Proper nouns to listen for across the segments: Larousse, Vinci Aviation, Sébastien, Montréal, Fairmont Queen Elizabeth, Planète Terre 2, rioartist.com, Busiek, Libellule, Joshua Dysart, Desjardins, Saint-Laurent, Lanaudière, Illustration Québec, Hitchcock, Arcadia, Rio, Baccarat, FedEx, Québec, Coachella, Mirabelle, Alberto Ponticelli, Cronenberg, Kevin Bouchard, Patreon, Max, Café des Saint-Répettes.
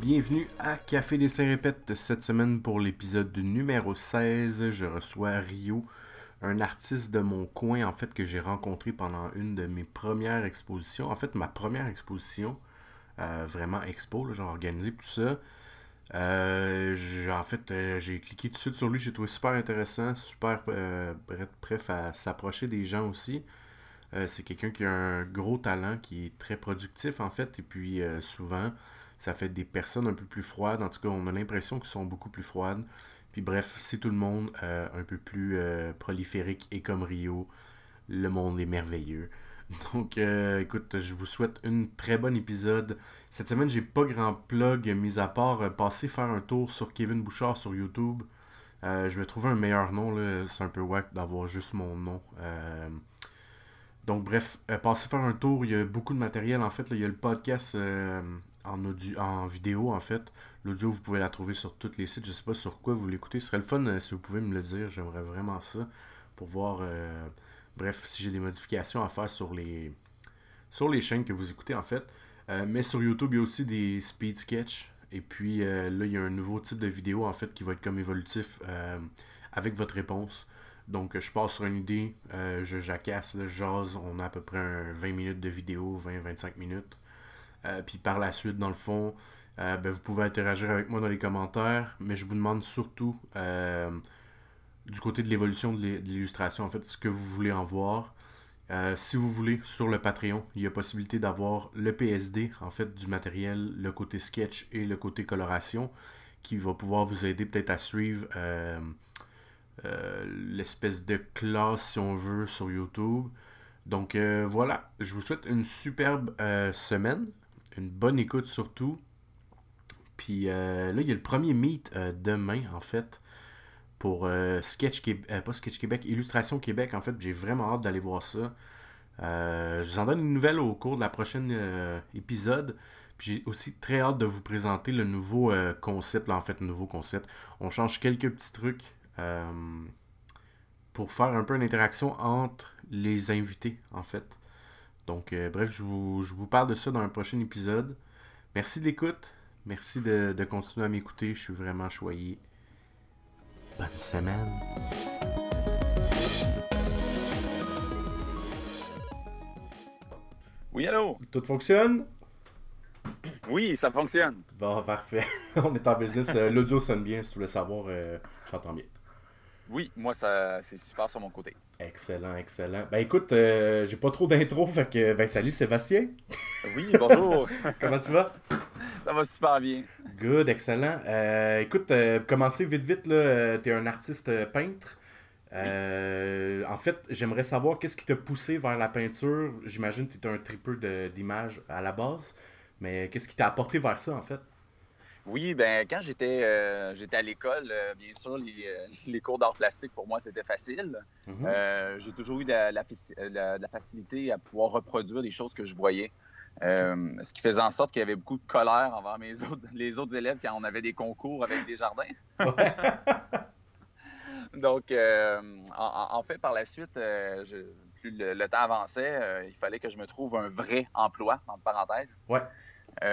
Bienvenue à Café des Saint-Répettes. Cette semaine, pour l'épisode numéro 16, je reçois Rio, un artiste de mon coin, en fait, que j'ai rencontré pendant une de mes premières expositions. En fait, ma première exposition, vraiment expo, là, genre organisée, tout ça. J'ai cliqué tout de suite sur lui, j'ai trouvé super intéressant, super bref à s'approcher des gens aussi. C'est quelqu'un qui a un gros talent, qui est très productif, en fait, et puis souvent, ça fait des personnes un peu plus froides. En tout cas, on a l'impression qu'ils sont beaucoup plus froides. Puis bref, c'est tout le monde un peu plus proliférique, et comme Rio, le monde est merveilleux. Donc, écoute, je vous souhaite un très bon épisode. Cette semaine, j'ai pas grand plug, mis à part passer faire un tour sur Kevin Bouchard sur YouTube. Je vais trouver un meilleur nom, là. C'est un peu wack d'avoir juste mon nom. Donc bref, passez faire un tour, il y a beaucoup de matériel en fait, là, il y a le podcast en vidéo en fait. L'audio, vous pouvez la trouver sur tous les sites, je sais pas sur quoi vous l'écoutez. Ce serait le fun si vous pouvez me le dire, j'aimerais vraiment ça pour voir, bref, si j'ai des modifications à faire sur les chaînes que vous écoutez en fait. Mais sur YouTube, il y a aussi des speed sketch et puis là, il y a un nouveau type de vidéo en fait qui va être comme évolutif avec votre réponse. Donc, je passe sur une idée, je jacasse, je jase, on a à peu près 20 minutes de vidéo, 20-25 minutes. Puis par la suite, dans le fond, vous pouvez interagir avec moi dans les commentaires, mais je vous demande surtout, du côté de l'évolution de l'illustration, en fait, ce que vous voulez en voir. Si vous voulez, sur le Patreon, il y a possibilité d'avoir le PSD, en fait, du matériel, le côté sketch et le côté coloration, qui va pouvoir vous aider peut-être à suivre... l'espèce de classe si on veut sur YouTube. Donc voilà, je vous souhaite une superbe semaine, une bonne écoute surtout. Puis là, il y a le premier meet demain en fait pour Illustration Québec en fait. J'ai vraiment hâte d'aller voir ça. Je vous en donne une nouvelle au cours de la prochaine épisode. Puis j'ai aussi très hâte de vous présenter le nouveau concept là, en fait, nouveau concept. On change quelques petits trucs. Pour faire un peu une interaction entre les invités, en fait. Donc, bref, je vous parle de ça dans un prochain épisode. Merci de l'écoute. Merci de continuer à m'écouter. Je suis vraiment choyé. Bonne semaine. Oui, allô? Tout fonctionne? Oui, ça fonctionne. Bon, parfait. On est en business. L'audio sonne bien, si tu voulais savoir. J'entends bien. Oui, moi, ça c'est super sur mon côté. Excellent, excellent. Ben écoute, j'ai pas trop d'intro, fait que, ben salut Sébastien. Oui, bonjour. Comment tu vas? Ça va super bien. Good, excellent. Écoute, commencez vite, là, t'es un artiste peintre. Oui. En fait, j'aimerais savoir qu'est-ce qui t'a poussé vers la peinture. J'imagine que t'es un tripeux d'images à la base, mais qu'est-ce qui t'a apporté vers ça, en fait? Oui, ben quand j'étais à l'école, bien sûr, les cours d'art plastique, pour moi, c'était facile. Mm-hmm. J'ai toujours eu de la facilité à pouvoir reproduire les choses que je voyais. Ce qui faisait en sorte qu'il y avait beaucoup de colère envers les autres élèves quand on avait des concours avec Desjardins. Ouais. Donc, en fait, par la suite, plus le temps avançait, il fallait que je me trouve un vrai emploi, entre parenthèses. Ouais. J'ai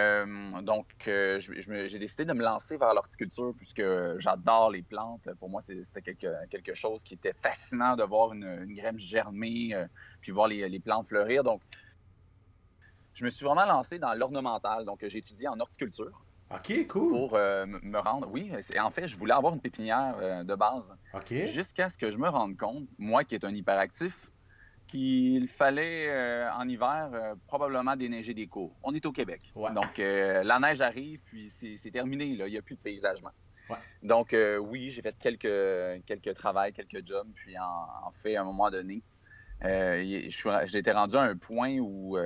décidé de me lancer vers l'horticulture puisque j'adore les plantes. Pour moi, c'était quelque chose qui était fascinant de voir une graine germer puis voir les plantes fleurir. Donc, je me suis vraiment lancé dans l'ornemental. Donc, j'ai étudié en horticulture. OK, cool. Pour me rendre... Oui, en fait, je voulais avoir une pépinière de base. OK. Jusqu'à ce que je me rende compte, moi qui est un hyperactif, qu'il fallait, en hiver, probablement déneiger des cours. On est au Québec. Ouais. Donc, la neige arrive, puis c'est terminé, là. Il n'y a plus de paysagement. Ouais. Donc, oui, j'ai fait quelques travails, quelques jobs, puis en fait, à un moment donné, j'étais rendu à un point où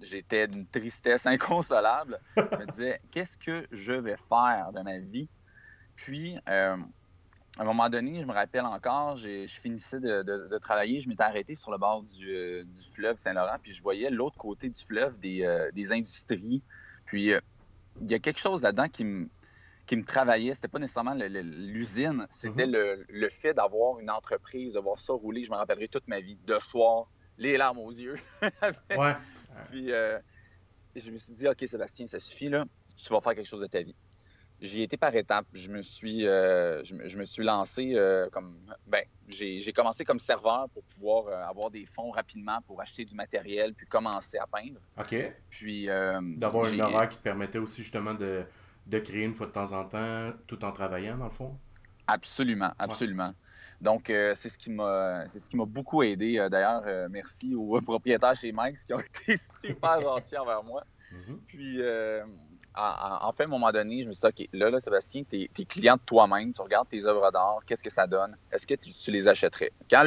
j'étais d'une tristesse inconsolable. Je me disais, qu'est-ce que je vais faire de ma vie? Puis... à un moment donné, je me rappelle encore, je finissais de travailler, je m'étais arrêté sur le bord du fleuve Saint-Laurent, puis je voyais l'autre côté du fleuve des industries. Puis il y a quelque chose là-dedans qui me travaillait. C'était pas nécessairement l'usine, c'était le fait d'avoir une entreprise, de voir ça rouler. Je me rappellerai toute ma vie, de soir, les larmes aux yeux. Ouais. Puis Et je me suis dit, OK, Sébastien, ça suffit, là. Tu vas faire quelque chose de ta vie. J'y ai été par étapes. Je me suis lancé comme... Ben, j'ai commencé comme serveur pour pouvoir avoir des fonds rapidement pour acheter du matériel puis commencer à peindre. OK. Puis... d'avoir un horaire qui te permettait aussi justement de créer une fois de temps en temps tout en travaillant, dans le fond? Absolument, absolument. Ouais. Donc, c'est ce qui m'a beaucoup aidé. D'ailleurs, merci aux propriétaires chez Max qui ont été super gentils envers moi. Mm-hmm. Puis... Enfin, à un moment donné, je me suis dit, OK, là Sébastien, t'es client de toi-même, tu regardes tes œuvres d'art, qu'est-ce que ça donne? Est-ce que tu les achèterais? Quand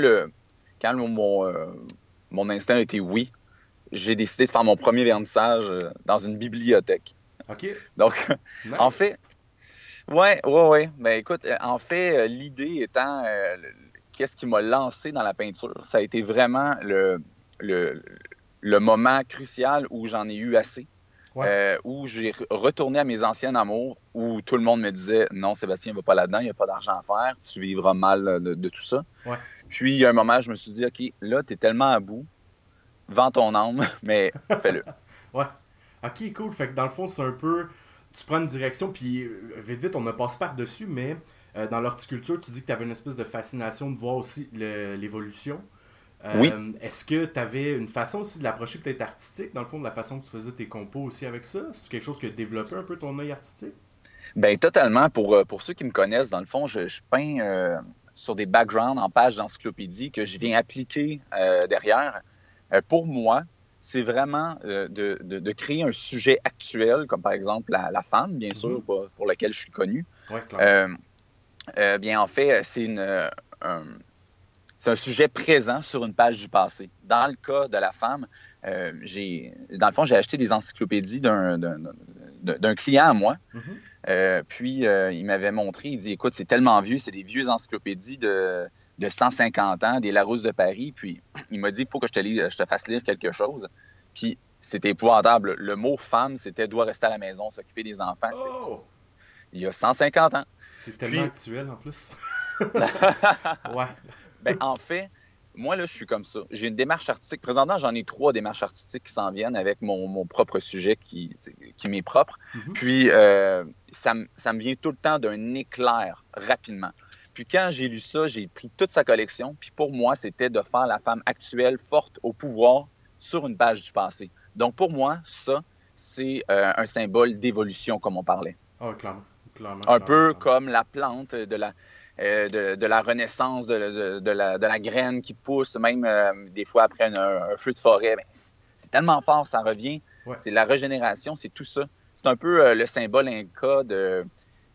mon instinct était oui, j'ai décidé de faire mon premier vernissage dans une bibliothèque. OK. Donc, nice. En fait, ouais. Ben, écoute, en fait, l'idée étant, qu'est-ce qui m'a lancé dans la peinture? Ça a été vraiment le moment crucial où j'en ai eu assez. Ouais. Où j'ai retourné à mes anciens amours, où tout le monde me disait « Non, Sébastien, va pas là-dedans, il n'y a pas d'argent à faire, tu vivras mal de tout ça. Ouais. » Puis, il y a un moment, je me suis dit « OK, là, t'es tellement à bout, vends ton âme, mais fais-le. » Ouais. OK, cool. Fait que dans le fond, c'est un peu... Tu prends une direction, puis vite, on ne passe pas par-dessus, mais dans l'horticulture, tu dis que t'avais une espèce de fascination de voir aussi l'évolution. Oui. Est-ce que tu avais une façon aussi de l'approcher peut-être artistique, dans le fond, de la façon que tu faisais tes compos aussi avec ça? C'est quelque chose qui a développé un peu ton œil artistique? Bien, totalement. Pour ceux qui me connaissent, dans le fond, je peins sur des backgrounds en pages d'encyclopédie que je viens appliquer derrière. Pour moi, c'est vraiment de créer un sujet actuel, comme par exemple la femme, bien sûr, pour laquelle je suis connu. Ouais, clairement. Bien, en fait, c'est un sujet présent sur une page du passé. Dans le cas de la femme, j'ai acheté des encyclopédies d'un client à moi. Mm-hmm. Puis, il m'avait montré, il dit « Écoute, c'est tellement vieux, c'est des vieux encyclopédies de 150 ans, des Larousse de Paris. » Puis, il m'a dit « Il faut que je te fasse lire quelque chose. » Puis, c'était épouvantable. Le mot « femme », c'était « doit rester à la maison, s'occuper des enfants. » Oh! Il y a 150 ans. C'est tellement actuel, en plus. Ouais. Ben, en fait, moi, là, je suis comme ça. J'ai une démarche artistique. Présentement, j'en ai 3 démarches artistiques qui s'en viennent avec mon propre sujet qui m'est propre. Mm-hmm. Puis, ça me vient tout le temps d'un éclair, rapidement. Puis, quand j'ai lu ça, j'ai pris toute sa collection. Puis, pour moi, c'était de faire la femme actuelle, forte, au pouvoir, sur une page du passé. Donc, pour moi, ça, c'est un symbole d'évolution, comme on parlait. Ah, oh, clairement. Un peu comme la plante de la renaissance, de la graine qui pousse, même des fois après un feu de forêt. Ben, c'est tellement fort, ça revient. Ouais. C'est la régénération, c'est tout ça. C'est un peu le symbole inca de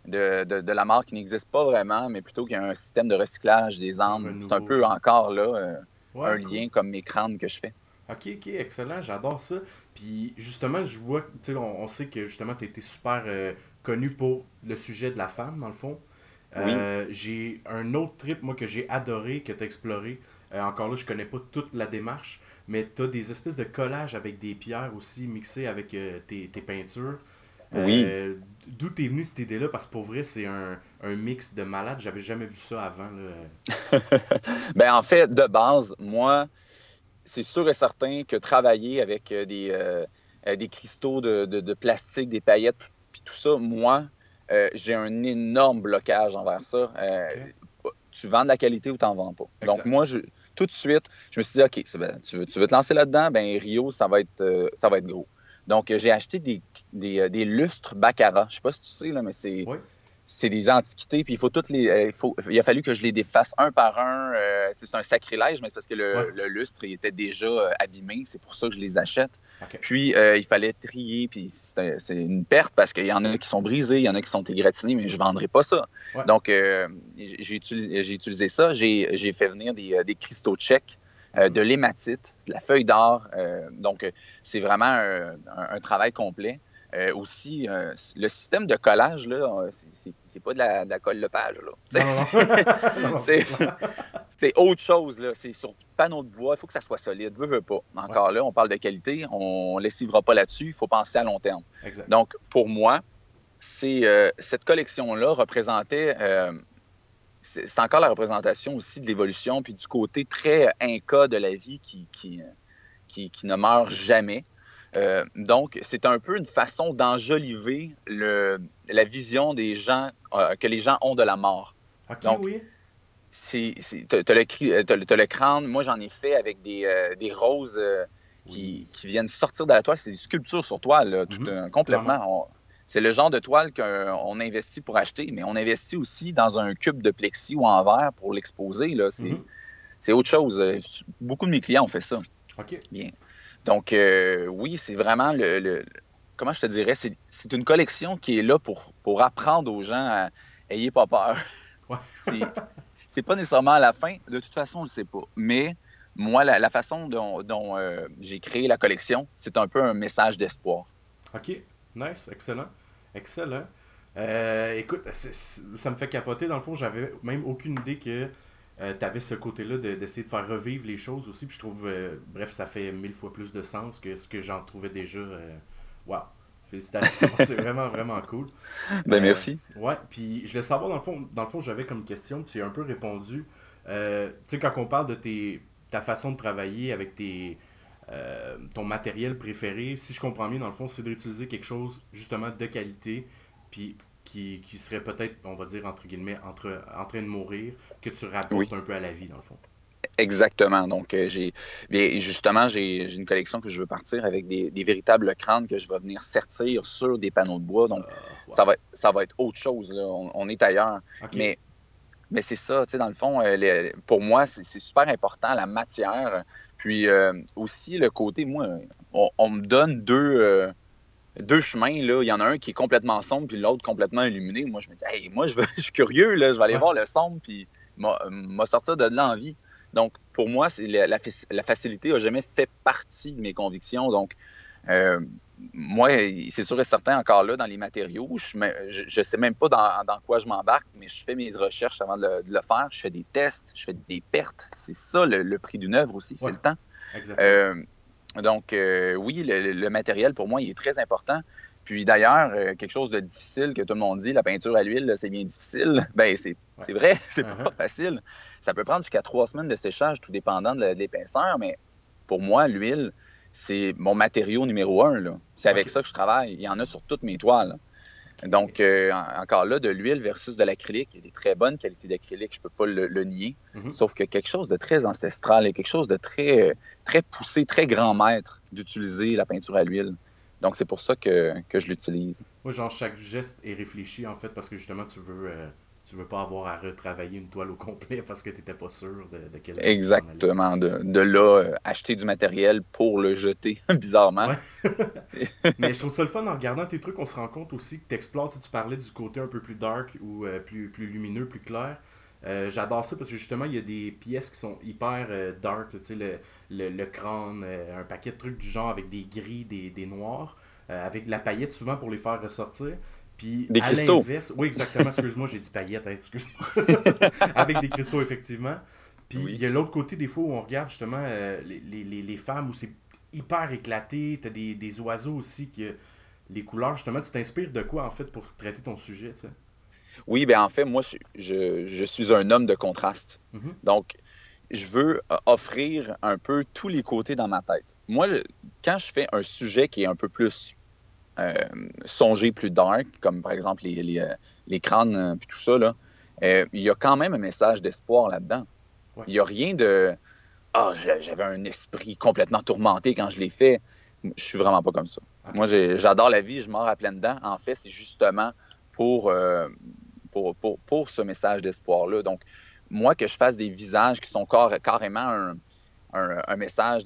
la mort qui n'existe pas vraiment, mais plutôt qu'il y a un système de recyclage des âmes. C'est un peu encore là un lien comme mes crânes que je fais. OK, excellent, j'adore ça. Puis justement, je vois, tu sais, on sait que justement, tu as été super connu pour le sujet de la femme, dans le fond. Oui. J'ai un autre trip, moi, que j'ai adoré, que tu as exploré. Encore là, je connais pas toute la démarche, mais tu as des espèces de collages avec des pierres aussi mixées avec tes peintures. Oui. D'où t'es venu cette idée-là? Parce que pour vrai, c'est un mix de malades. J'avais jamais vu ça avant, là. Ben, en fait, de base, moi, c'est sûr et certain que travailler avec des cristaux de plastique, des paillettes, puis tout ça, moi... j'ai un énorme blocage envers ça. Okay. Tu vends de la qualité ou tu n'en vends pas. Exact. Donc, moi, tout de suite, je me suis dit, OK, tu veux te lancer là-dedans? Ben Rio, ça va être gros. Donc, j'ai acheté des lustres Baccarat. Je ne sais pas si tu sais, là, mais c'est des antiquités. Puis, il a fallu que je les défasse un par un. C'est un sacrilège, mais c'est parce que le lustre il était déjà abîmé. C'est pour ça que je les achète. Okay. Puis, il fallait trier, puis c'est une perte parce qu'il y en a qui sont brisés, il y en a qui sont égratignés, mais je ne vendrai pas ça. Ouais. Donc, j'ai utilisé ça. J'ai fait venir des cristaux tchèques, de l'hématite, de la feuille d'or. Donc, c'est vraiment un travail complet. Aussi, le système de collage, là, c'est pas de la colle de page. Là. Non. C'est autre chose. Là. C'est sur panneau de bois. Il faut que ça soit solide. Veux pas. Encore là, on parle de qualité. On ne lessivera pas là-dessus. Il faut penser à long terme. Exact. Donc, pour moi, cette collection-là représentait... c'est encore la représentation aussi de l'évolution puis du côté très inca de la vie qui ne meurt jamais. Donc, c'est un peu une façon d'enjoliver la vision des gens que les gens ont de la mort. OK, donc, oui. T'as le crâne. Moi, j'en ai fait avec des roses qui viennent sortir de la toile. C'est des sculptures sur toile, là, tout, complètement. C'est le genre de toile qu'on investit pour acheter, mais on investit aussi dans un cube de plexi ou en verre pour l'exposer, là. C'est autre chose. Beaucoup de mes clients ont fait ça. OK. Bien. Donc, oui, c'est vraiment le comment je te dirais? C'est une collection qui est là pour apprendre aux gens à ayez pas peur. Ouais. C'est pas nécessairement à la fin. De toute façon, on le sait pas. Mais moi, la façon dont j'ai créé la collection, c'est un peu un message d'espoir. OK. Nice. Excellent. Excellent. Écoute, ça me fait capoter. Dans le fond, j'avais même aucune idée que tu avais ce côté-là d'essayer de faire revivre les choses aussi. Puis je trouve, bref, ça fait 1000 fois plus de sens que ce que j'en trouvais déjà. Wow. Félicitations, c'est vraiment, vraiment cool. Ben, merci. Ouais, puis je voulais savoir, dans le fond, j'avais comme question, tu as un peu répondu. Tu sais, quand on parle de ta façon de travailler avec ton matériel préféré, si je comprends bien, dans le fond, c'est d'utiliser quelque chose, justement, de qualité, puis qui serait peut-être, on va dire, entre guillemets, en train de mourir, que tu rapportes un peu à la vie, dans le fond. Exactement. Donc, j'ai une collection que je veux partir avec des véritables crânes que je vais venir sertir sur des panneaux de bois. Donc, ça va être autre chose, là. On est ailleurs. Okay. Mais c'est ça, tu sais, dans le fond, pour moi, c'est super important, la matière. Puis aussi, le côté, moi, on me donne deux chemins, là. Il y en a un qui est complètement sombre, puis l'autre complètement illuminé. Moi, je me dis, hey, moi, je suis curieux, là, je vais aller voir le sombre, puis m'a sortir de l'envie. Donc, pour moi, la facilité n'a jamais fait partie de mes convictions. Donc, moi, c'est sûr et certain, encore là, dans les matériaux, je ne sais même pas dans quoi je m'embarque, mais je fais mes recherches avant de le faire. Je fais des tests, je fais des pertes. C'est ça, le prix d'une œuvre aussi, c'est le temps. Exactement. Donc, oui, le matériel, pour moi, il est très important. Puis d'ailleurs, quelque chose de difficile que tout le monde dit, la peinture à l'huile, c'est bien difficile. Bien, c'est vrai, c'est pas facile. Ça peut prendre jusqu'à 3 semaines de séchage, tout dépendant de l'épaisseur, mais pour moi, l'huile, c'est mon matériau numéro 1, là. C'est avec ça que je travaille. Il y en a sur toutes mes toiles. Okay. Donc, encore là, de l'huile versus de l'acrylique, il y a des très bonnes qualités d'acrylique, je ne peux pas le nier. Mm-hmm. Sauf que quelque chose de très ancestral et quelque chose de très, très poussé, très grand maître d'utiliser la peinture à l'huile. Donc, c'est pour ça que je l'utilise. Moi, genre, chaque geste est réfléchi, en fait, parce que justement, tu veux pas avoir à retravailler une toile au complet parce que tu n'étais pas sûr de quelle... Exactement. De là, acheter du matériel pour le jeter, bizarrement. Mais je trouve ça le fun. En regardant tes trucs, on se rend compte aussi que tu explores, si tu parlais du côté un peu plus dark ou plus lumineux, plus clair. J'adore ça parce que justement, il y a des pièces qui sont hyper dark, tu sais, le crâne, un paquet de trucs du genre avec des gris, des noirs, avec de la paillette souvent pour les faire ressortir. Puis, des cristaux. À l'inverse, oui, exactement, excuse-moi, j'ai dit paillettes, hein, excuse-moi. Avec des cristaux, effectivement. Puis il y a l'autre côté, des fois, où on regarde justement les femmes où c'est hyper éclaté, t'as des oiseaux aussi, que les couleurs, justement, tu t'inspires de quoi, en fait, pour traiter ton sujet, tu sais? Oui, bien en fait, moi, je suis un homme de contraste. Mm-hmm. Donc, je veux offrir un peu tous les côtés dans ma tête. Moi, quand je fais un sujet qui est un peu plus songé, plus dark, comme par exemple les crânes puis tout ça, là, il y a quand même un message d'espoir là-dedans. Ouais. Il n'y a rien de « Ah, j'avais un esprit complètement tourmenté quand je l'ai fait ». Je suis vraiment pas comme ça. Okay. Moi, j'adore la vie, je mords à pleines dents. En fait, c'est justement... Pour ce message d'espoir-là. Donc, moi, que je fasse des visages qui sont carrément un message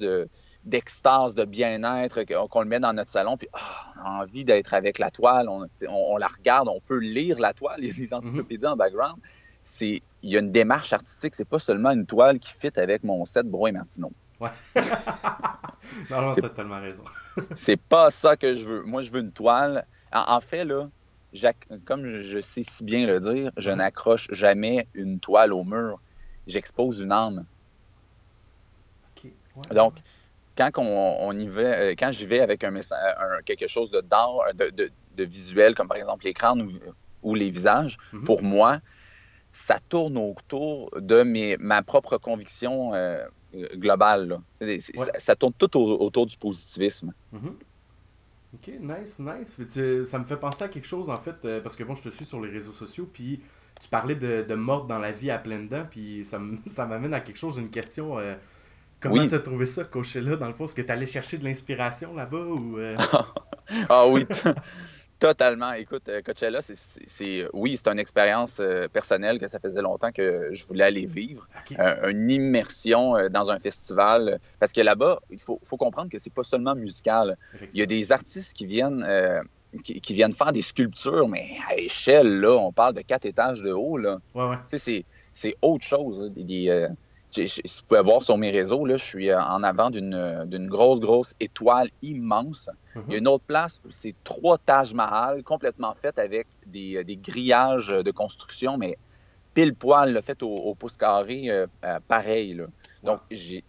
d'extase, de bien-être, qu'on le met dans notre salon, puis on a envie d'être avec la toile, on la regarde, on peut lire la toile, il y a des encyclopédies en background. Il y a une démarche artistique, c'est pas seulement une toile qui fit avec mon set Bro et Martineau. Ouais. Non, t'as tellement raison. C'est pas ça que je veux. Moi, je veux une toile. En fait, là, comme je sais si bien le dire, je n'accroche jamais une toile au mur. J'expose une âme. Okay. Ouais. Donc, quand j'y vais avec quelque chose de visuel, comme par exemple les crânes ou les visages, pour moi, ça tourne autour de ma propre conviction globale, là. Ça tourne tout autour du positivisme. Ok, nice, nice. Ça me fait penser à quelque chose, en fait, parce que bon, je te suis sur les réseaux sociaux, puis tu parlais de morte dans la vie à pleines dents, puis ça m'amène à quelque chose, une question. Comment t'as trouvé ça, Coachella, dans le fond? Est-ce que t'allais chercher de l'inspiration là-bas ou... Ah oui, totalement. Écoute, Coachella, c'est une expérience personnelle que ça faisait longtemps que je voulais aller vivre. Okay. Une immersion dans un festival. Parce que là-bas, il faut comprendre que c'est pas seulement musical. Il y a des artistes qui viennent... Qui viennent faire des sculptures, mais à échelle, là, on parle de 4 étages de haut, là. Ouais, ouais. Tu sais, c'est autre chose. Là. Si vous pouvez voir sur mes réseaux, là, je suis en avant d'une grosse étoile immense. Mm-hmm. Il y a une autre place où c'est 3 Taj Mahal complètement faites avec des grillages de construction, mais pile-poil, là, fait au pouce carré, pareil, là. Ouais. Donc,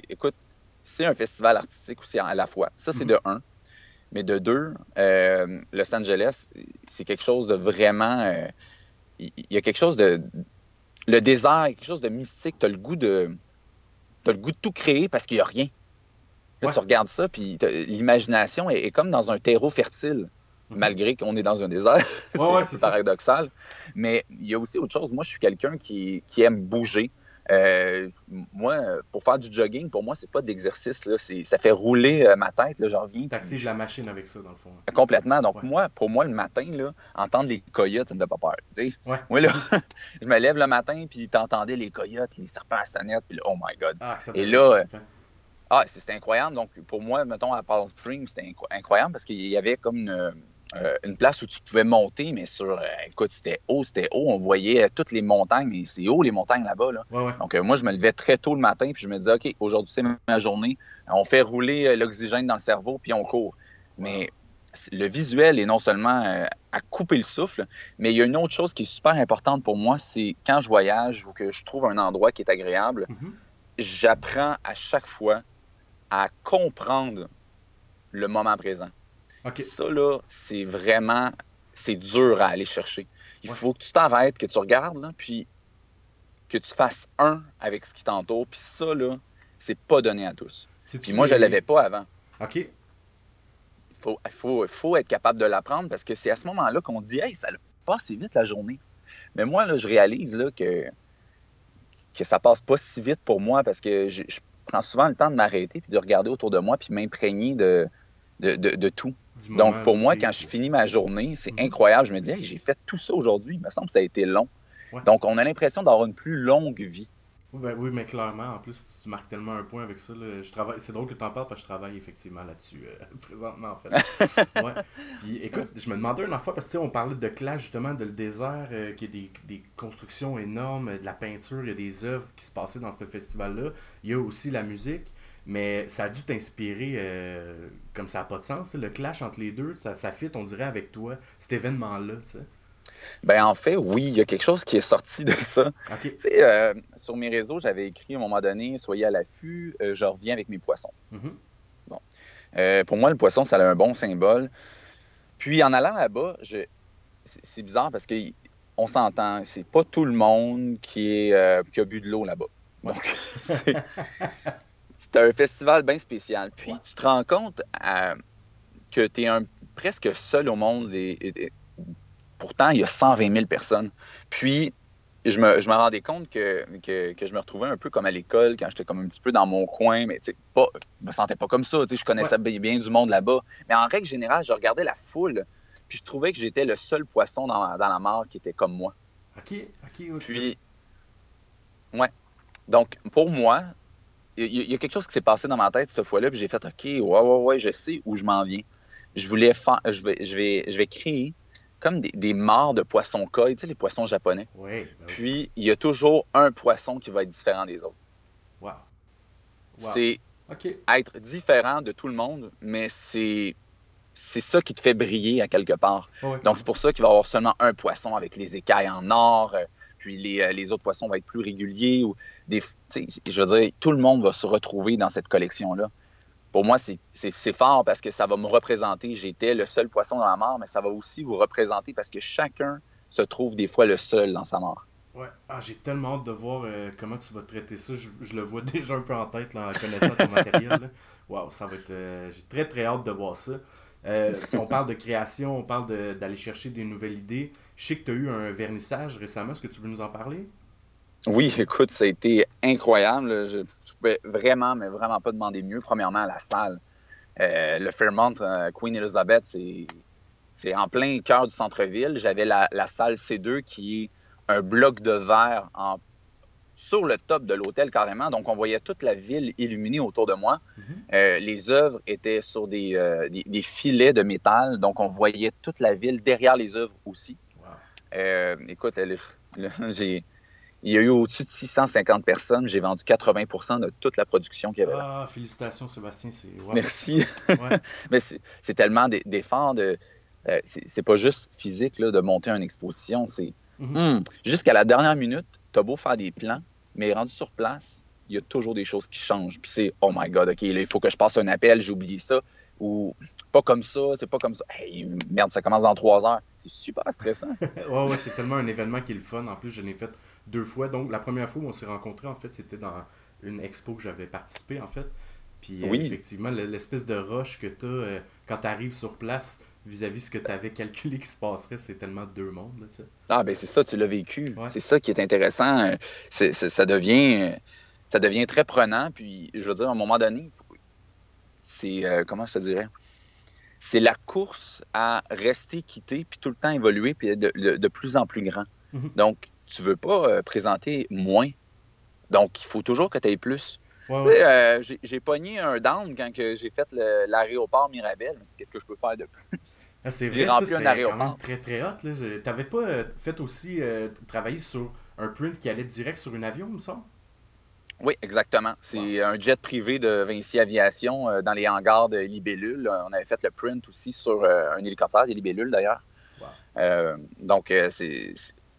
écoute, c'est un festival artistique aussi à la fois. Ça, c'est de un. Mais de deux, Los Angeles, c'est quelque chose de vraiment... Il y a quelque chose de... Le désert, quelque chose de mystique. T'as le goût de tout créer parce qu'il n'y a rien. Là, ouais. Tu regardes ça, puis l'imagination est comme dans un terreau fertile, malgré qu'on est dans un désert. C'est paradoxal. Mais il y a aussi autre chose. Moi, je suis quelqu'un qui aime bouger. Moi, pour faire du jogging, pour moi, c'est pas d'exercice. Là. Ça fait rouler ma tête, là, j'en reviens. T'actives la machine avec ça, dans le fond. Complètement. Donc, pour moi, le matin, là, entendre les coyotes, ça me fait pas peur. T'sais? Ouais. Moi, là, je me lève le matin, puis t'entendais les coyotes, les serpents à sonnette, puis là, oh my God. Ah, et là, c'était incroyable. Donc, pour moi, mettons, à Palm Springs, c'était incroyable parce qu'il y avait comme une place où tu pouvais monter, mais écoute, c'était haut. On voyait toutes les montagnes, mais c'est haut les montagnes là-bas. Là. Ouais, ouais. Donc, moi, je me levais très tôt le matin, puis je me disais, OK, aujourd'hui, c'est ma journée. On fait rouler l'oxygène dans le cerveau, puis on court. Mais le visuel est non seulement à couper le souffle, mais il y a une autre chose qui est super importante pour moi, c'est quand je voyage ou que je trouve un endroit qui est agréable, j'apprends à chaque fois à comprendre le moment présent. Okay. Ça, là, c'est dur à aller chercher. Il faut que tu t'arrêtes, que tu regardes, là, puis que tu fasses un avec ce qui t'entoure. Puis ça, là, c'est pas donné à tous. Puis moi, je l'avais pas avant. OK. Il faut être capable de l'apprendre parce que c'est à ce moment-là qu'on dit « Hey, ça passe si vite la journée. » Mais moi, là, je réalise là, que ça passe pas si vite pour moi parce que je prends souvent le temps de m'arrêter puis de regarder autour de moi puis m'imprégner de tout. Donc, pour moi, quand je finis ma journée, c'est incroyable. Je me dis, hey, j'ai fait tout ça aujourd'hui. Il me semble que ça a été long. Ouais. Donc, on a l'impression d'avoir une plus longue vie. Ben oui, mais clairement, en plus, tu marques tellement un point avec ça. Là. C'est drôle que tu en parles parce que je travaille effectivement là-dessus présentement, en fait. Ouais. Puis, écoute, je me demandais une fois, parce que on parlait de clash, justement, de le désert, qu'il y a des constructions énormes, de la peinture, il y a des œuvres qui se passaient dans ce festival-là. Il y a aussi la musique. Mais ça a dû t'inspirer, comme ça n'a pas de sens, t'sais, le clash entre les deux, ça fit, on dirait, avec toi, cet événement-là, tu sais. Ben en fait, oui, il y a quelque chose qui est sorti de ça. Okay. Tu sais, sur mes réseaux, j'avais écrit à un moment donné, soyez à l'affût, je reviens avec mes poissons. Mm-hmm. Bon. Pour moi, le poisson, ça a un bon symbole. Puis en allant là-bas, c'est bizarre parce qu'on s'entend, c'est pas tout le monde qui a bu de l'eau là-bas. Donc, c'est... C'est un festival bien spécial. Puis, tu te rends compte que tu es presque seul au monde. Pourtant, il y a 120 000 personnes. Puis, je me rendais compte que je me retrouvais un peu comme à l'école, quand j'étais comme un petit peu dans mon coin. Mais tu sais, je me sentais pas comme ça. Je connaissais bien du monde là-bas. Mais en règle générale, je regardais la foule. Puis, je trouvais que j'étais le seul poisson dans la mare qui était comme moi. OK. Puis, ouais. Donc, pour moi... Il y a quelque chose qui s'est passé dans ma tête cette fois-là, puis j'ai fait « OK, ouais, je sais où je m'en viens. Je voulais je vais créer comme des mares de poissons koi, tu sais, les poissons japonais. Oui, ben puis, il y a toujours un poisson qui va être différent des autres. Wow. C'est être différent de tout le monde, mais c'est ça qui te fait briller à quelque part. Donc, c'est pour ça qu'il va y avoir seulement un poisson avec les écailles en or, puis les autres poissons vont être plus réguliers. Ou je veux dire, tout le monde va se retrouver dans cette collection-là. Pour moi, c'est fort parce que ça va me représenter. J'étais le seul poisson dans la mare, mais ça va aussi vous représenter parce que chacun se trouve des fois le seul dans sa mare. Ouais. Ah, j'ai tellement hâte de voir comment tu vas traiter ça. Je le vois déjà un peu en tête là, en connaissant ton matériel. Wow, ça va être... j'ai très, très hâte de voir ça. On parle de création, on parle d'aller chercher des nouvelles idées. Je sais que tu as eu un vernissage récemment. Est-ce que tu veux nous en parler? Oui, écoute, ça a été incroyable. Je ne pouvais vraiment, mais vraiment pas demander mieux. Premièrement, à la salle. Le Fairmont Queen Elizabeth, c'est en plein cœur du centre-ville. J'avais la salle C2 qui est un bloc de verre sur le top de l'hôtel carrément. Donc, on voyait toute la ville illuminée autour de moi. Mm-hmm. Les œuvres étaient sur des filets de métal. Donc, on voyait toute la ville derrière les œuvres aussi. Wow. Écoute, il y a eu au-dessus de 650 personnes. J'ai vendu 80% de toute la production qu'il y avait là. Ah, félicitations, Sébastien. Wow. Merci. Ouais. Mais c'est tellement d'efforts. C'est pas juste physique là, de monter une exposition. C'est mm-hmm. Jusqu'à la dernière minute, t'as beau faire des plans, mais rendu sur place, il y a toujours des choses qui changent. Puis c'est « Oh my God, OK, là, il faut que je passe un appel, j'ai oublié ça. » Ou « Pas comme ça, c'est pas comme ça. Hey, » merde, ça commence dans 3 heures. C'est super stressant. Ouais, c'est tellement un événement qui est le fun. En plus, je l'ai fait 2 fois. Donc, la première fois où on s'est rencontrés, en fait, c'était dans une expo que j'avais participé, en fait. Puis effectivement, l'espèce de rush que t'as quand t'arrives sur place... vis-à-vis de ce que tu avais calculé qui se passerait, c'est tellement deux mondes, là, tu sais. Ah, ben c'est ça, tu l'as vécu. Ouais. C'est ça qui est intéressant. Ça devient très prenant. Puis, je veux dire, à un moment donné, comment je te dirais? C'est la course à rester, quitter, puis tout le temps évoluer, puis de plus en plus grand. Mm-hmm. Donc, tu veux pas présenter moins. Donc, il faut toujours que tu aies plus. Ouais. J'ai pogné un down quand que j'ai fait l'aéroport Mirabelle. Qu'est-ce que je peux faire de plus? Ah, c'est vrai, j'ai rempli un aéroport. Quand même très, très hot. Là. T'avais pas fait aussi travailler sur un print qui allait direct sur un avion, il me semble? Oui, exactement. C'est un jet privé de Vinci Aviation dans les hangars de Libellule. On avait fait le print aussi sur un hélicoptère des Libellules, d'ailleurs. Wow.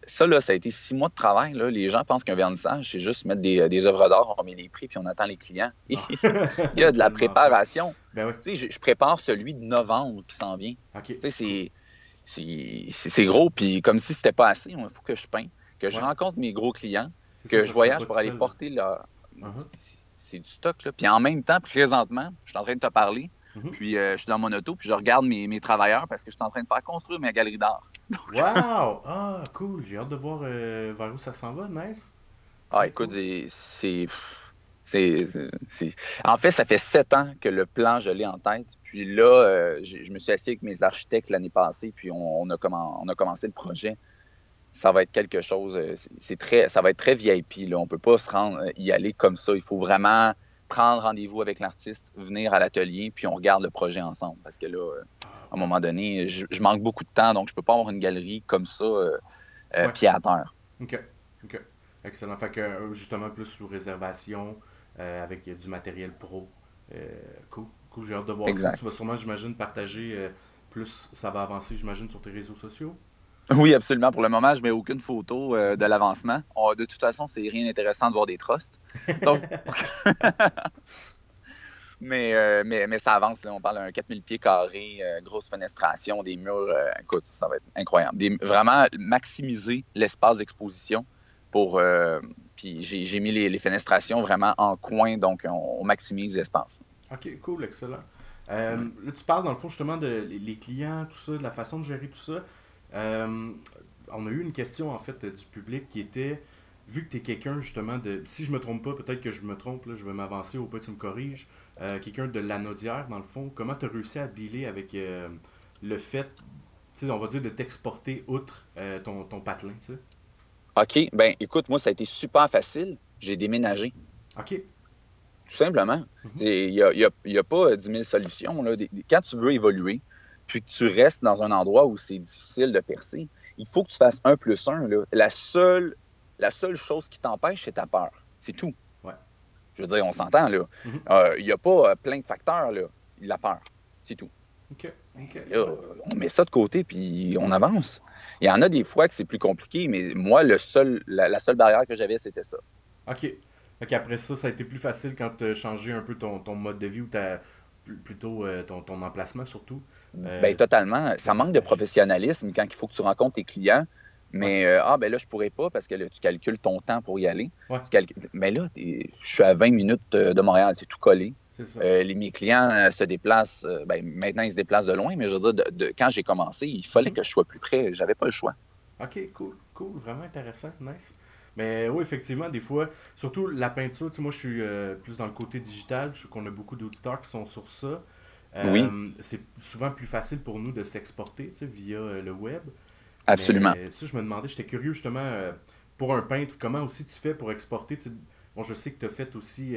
Ça, là, ça a été 6 mois de travail. Là. Les gens pensent qu'un vernissage, c'est juste mettre des œuvres d'art, on met les prix, puis on attend les clients. Il y a de la préparation. Ben oui. Tu sais, je prépare celui de novembre qui s'en vient. Okay. Tu sais, c'est gros, puis comme si c'était pas assez, il faut que je peins, que je rencontre mes gros clients, je voyage pour aller porter leur... Uh-huh. C'est du stock, là. Puis en même temps, présentement, je suis en train de te parler, mm-hmm. puis je suis dans mon auto, puis je regarde mes travailleurs parce que je suis en train de faire construire ma galerie d'art. Wow! Ah, cool! J'ai hâte de voir vers où ça s'en va, nice! Ah, écoute, cool. En fait, ça fait 7 ans que le plan, je l'ai en tête. Puis là, je me suis assis avec mes architectes l'année passée, puis on a commencé le projet. Ça va être quelque chose... ça va être très VIP, là. On peut pas y aller comme ça. Il faut vraiment prendre rendez-vous avec l'artiste, venir à l'atelier, puis on regarde le projet ensemble. Parce que là... à un moment donné, je manque beaucoup de temps, donc je peux pas avoir une galerie comme ça, pied à terre. OK. Excellent. Fait que, justement, plus sous réservation, avec du matériel pro. Cool, j'ai hâte de voir ça. Tu vas sûrement, j'imagine, partager plus ça va avancer, j'imagine, sur tes réseaux sociaux? Oui, absolument. Pour le moment, je mets aucune photo de l'avancement. De toute façon, c'est rien d'intéressant de voir des trusts. Donc... Mais ça avance, là, on parle d'un 4000 pieds carrés, grosse fenestration, des murs, écoute, ça va être incroyable. Vraiment maximiser l'espace d'exposition pour... puis j'ai mis les fenestrations vraiment en coin, donc on maximise l'espace. OK, cool, excellent. Là, tu parles dans le fond justement de les clients, tout ça, de la façon de gérer tout ça. On a eu une question en fait du public qui était... Vu que tu es quelqu'un, justement, de... Si je me trompe pas, peut-être que je me trompe, là, je vais m'avancer, au pas tu me corriges. Quelqu'un de Lanaudière, dans le fond, comment tu as réussi à dealer avec le fait, tu sais, on va dire, de t'exporter outre ton patelin, tu sais? OK. Ben écoute, moi, ça a été super facile. J'ai déménagé. OK. Tout simplement. Il n'y a pas 10 000 solutions, là. Quand tu veux évoluer, puis que tu restes dans un endroit où c'est difficile de percer, il faut que tu fasses 1+1, là. La seule chose qui t'empêche, c'est ta peur. C'est tout. Ouais. Je veux dire, on s'entend, là. Il n'y a pas plein de facteurs, là. La peur. C'est tout. OK. Là, on met ça de côté, puis on avance. Il y en a des fois que c'est plus compliqué, mais moi, la seule barrière que j'avais, c'était ça. OK. Après ça, ça a été plus facile quand tu as changé un peu ton mode de vie ou plutôt ton emplacement, surtout. Ben totalement. Ça manque de professionnalisme quand il faut que tu rencontres tes clients. Mais ben là, je pourrais pas parce que là, tu calcules ton temps pour y aller. Ouais. Mais là, je suis à 20 minutes de Montréal, c'est tout collé. C'est ça. Mes clients se déplacent, maintenant ils se déplacent de loin, mais je veux dire, quand j'ai commencé, il fallait que je sois plus près, j'avais pas le choix. Ok, cool, vraiment intéressant, nice. Mais oui, effectivement, des fois, surtout la peinture, tu sais, moi je suis plus dans le côté digital, je sais qu'on a beaucoup d'auditeurs qui sont sur ça. Oui. C'est souvent plus facile pour nous de s'exporter, tu sais, via le web. Absolument. Mais, ça, je me demandais, j'étais curieux justement, pour un peintre, comment aussi tu fais pour exporter, tu sais, bon, je sais que tu as fait aussi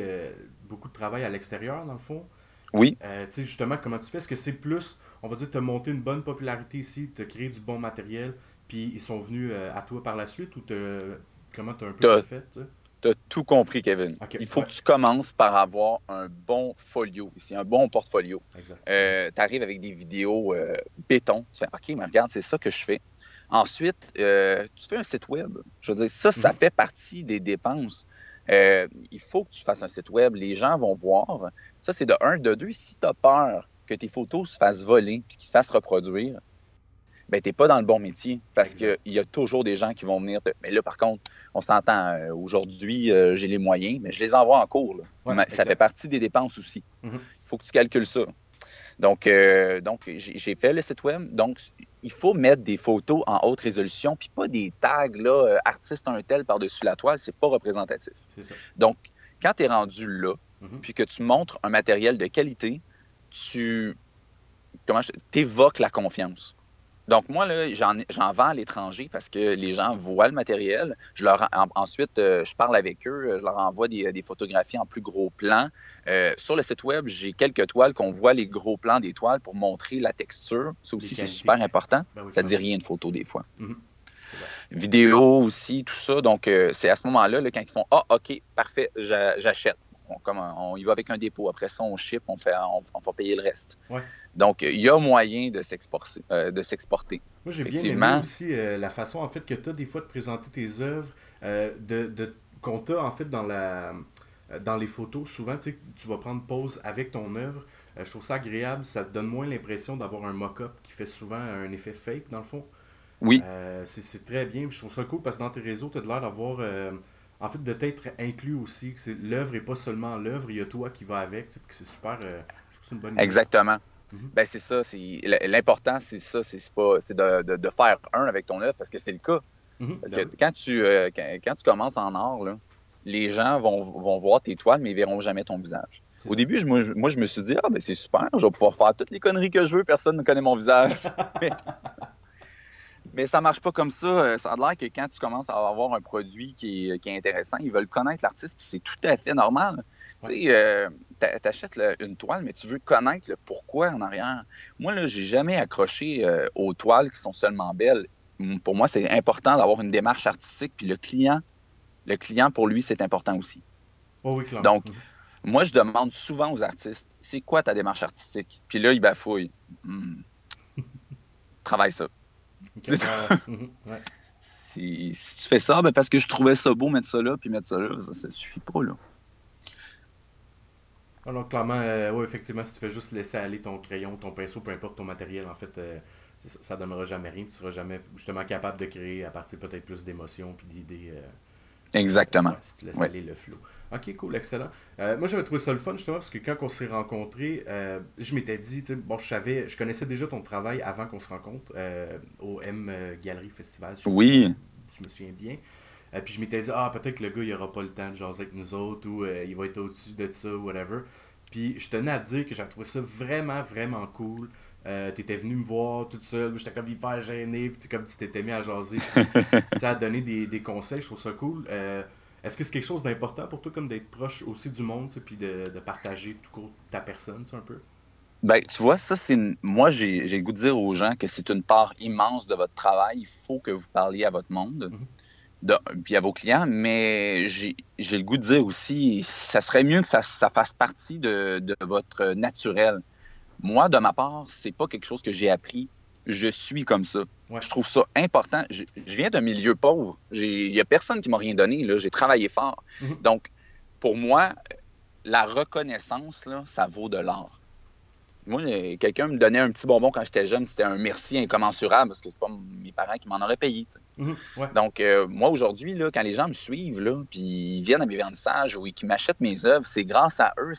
beaucoup de travail à l'extérieur, dans le fond. Oui. Tu sais, justement, comment tu fais? Est-ce que c'est plus, on va dire, tu as monté une bonne popularité ici, tu as créé du bon matériel, puis ils sont venus à toi par la suite, ou comment tu as un peu fait? Tu as tout compris, Kevin. Okay. Il faut que tu commences par avoir un bon folio ici, un bon portfolio. Tu arrives avec des vidéos béton. Tu fais, OK, mais regarde, c'est ça que je fais. Ensuite, tu fais un site web. Je veux dire, ça fait partie des dépenses. Il faut que tu fasses un site web, les gens vont voir. Ça, c'est de un. De deux, si tu as peur que tes photos se fassent voler puis qu'ils se fassent reproduire, ben t'es pas dans le bon métier parce qu'il y a toujours des gens qui vont venir. Mais là, par contre, on s'entend. Aujourd'hui, j'ai les moyens, mais je les envoie en cours. Là. Ouais, mais ça fait partie des dépenses aussi. Il faut que tu calcules ça. Donc j'ai fait le site web. Donc, il faut mettre des photos en haute résolution, puis pas des tags, là, artiste un tel par-dessus la toile, c'est pas représentatif. C'est ça. Donc, quand tu es rendu là, puis que tu montres un matériel de qualité, t'évoques la confiance. Donc, moi, là, j'en vends à l'étranger parce que les gens voient le matériel. Ensuite, je parle avec eux, je leur envoie des photographies en plus gros plans. Sur le site web, j'ai quelques toiles qu'on voit les gros plans des toiles pour montrer la texture. Ça aussi, c'est super important. Ben oui, ça ne dit rien de photo des fois. Vidéo aussi, tout ça. Donc, c'est à ce moment-là, quand ils font « Ah, OK, parfait, j'achète ». On y va avec un dépôt. Après ça, on ship, on va payer le reste. Ouais. Donc, il y a moyen de s'exporter. Moi, j'ai bien aimé aussi la façon, en fait, que tu as des fois de présenter tes œuvres, qu'on t'a, en fait, dans les photos. Souvent, tu sais, tu vas prendre pause avec ton œuvre. Je trouve ça agréable. Ça te donne moins l'impression d'avoir un mock-up qui fait souvent un effet fake, dans le fond. Oui. C'est très bien. Je trouve ça cool parce que dans tes réseaux, tu as l'air d'avoir... En fait, de t'être inclus aussi, que l'œuvre n'est pas seulement l'œuvre, il y a toi qui va avec, puis que c'est super, je trouve que c'est une bonne idée. Exactement. Ben c'est ça, l'important c'est ça, c'est de faire un avec ton œuvre, parce que c'est le cas. Parce que quand tu commences en art, là, les gens vont voir tes toiles, mais ils ne verront jamais ton visage. Au début, je me suis dit, c'est super, je vais pouvoir faire toutes les conneries que je veux, personne ne connaît mon visage. Mais ça marche pas comme ça. Ça a l'air que quand tu commences à avoir un produit qui est intéressant, ils veulent connaître l'artiste, puis c'est tout à fait normal. Ouais. Tu sais, t'achètes une toile, mais tu veux connaître le pourquoi en arrière. Moi, là, j'ai jamais accroché aux toiles qui sont seulement belles. Pour moi, c'est important d'avoir une démarche artistique, puis le client, pour lui, c'est important aussi. Oh oui, clairement. Donc, moi, je demande souvent aux artistes, c'est quoi ta démarche artistique? Puis là, ils bafouillent. Travaille ça. Si tu fais ça, parce que je trouvais ça beau mettre ça là, puis mettre ça là, ça suffit pas, là. Alors, clairement, oui, effectivement, si tu fais juste laisser aller ton crayon, ton pinceau, peu importe ton matériel, en fait, ça ne donnera jamais rien, tu ne seras jamais, justement, capable de créer à partir peut-être plus d'émotions, puis d'idées. Exactement. Si tu laisses aller le flow. OK, cool, excellent. Moi, j'avais trouvé ça le fun, justement, parce que quand on s'est rencontrés, je m'étais dit, tu sais, bon, je connaissais déjà ton travail avant qu'on se rencontre au M Galerie Festival. Je me souviens bien. Puis je m'étais dit, peut-être que le gars, il n'aura pas le temps de jaser avec nous autres ou il va être au-dessus de ça ou whatever. Puis je tenais à te dire que j'ai trouvé ça vraiment, vraiment cool. T'étais venu me voir toute seule, j'étais comme hyper gêné, puis comme tu t'étais mis à jaser, tu as donné des conseils, je trouve ça cool. Est-ce que c'est quelque chose d'important pour toi, comme d'être proche aussi du monde, puis de partager tout court ta personne, un peu? Ben, tu vois, ça, moi, j'ai le goût de dire aux gens que c'est une part immense de votre travail, il faut que vous parliez à votre monde, puis à vos clients, mais j'ai le goût de dire aussi, ça serait mieux que ça fasse partie de votre naturel. Moi, de ma part, c'est pas quelque chose que j'ai appris. Je suis comme ça. Ouais. Je trouve ça important. Je viens d'un milieu pauvre. Il n'y a personne qui m'a rien donné. Là. J'ai travaillé fort. Donc, pour moi, la reconnaissance, là, ça vaut de l'or. Moi, quelqu'un me donnait un petit bonbon quand j'étais jeune. C'était un merci incommensurable parce que c'est pas mes parents qui m'en auraient payé. Donc, moi, aujourd'hui, là, quand les gens me suivent, puis ils viennent à mes vernissages ou qu'ils m'achètent mes œuvres, c'est grâce à eux.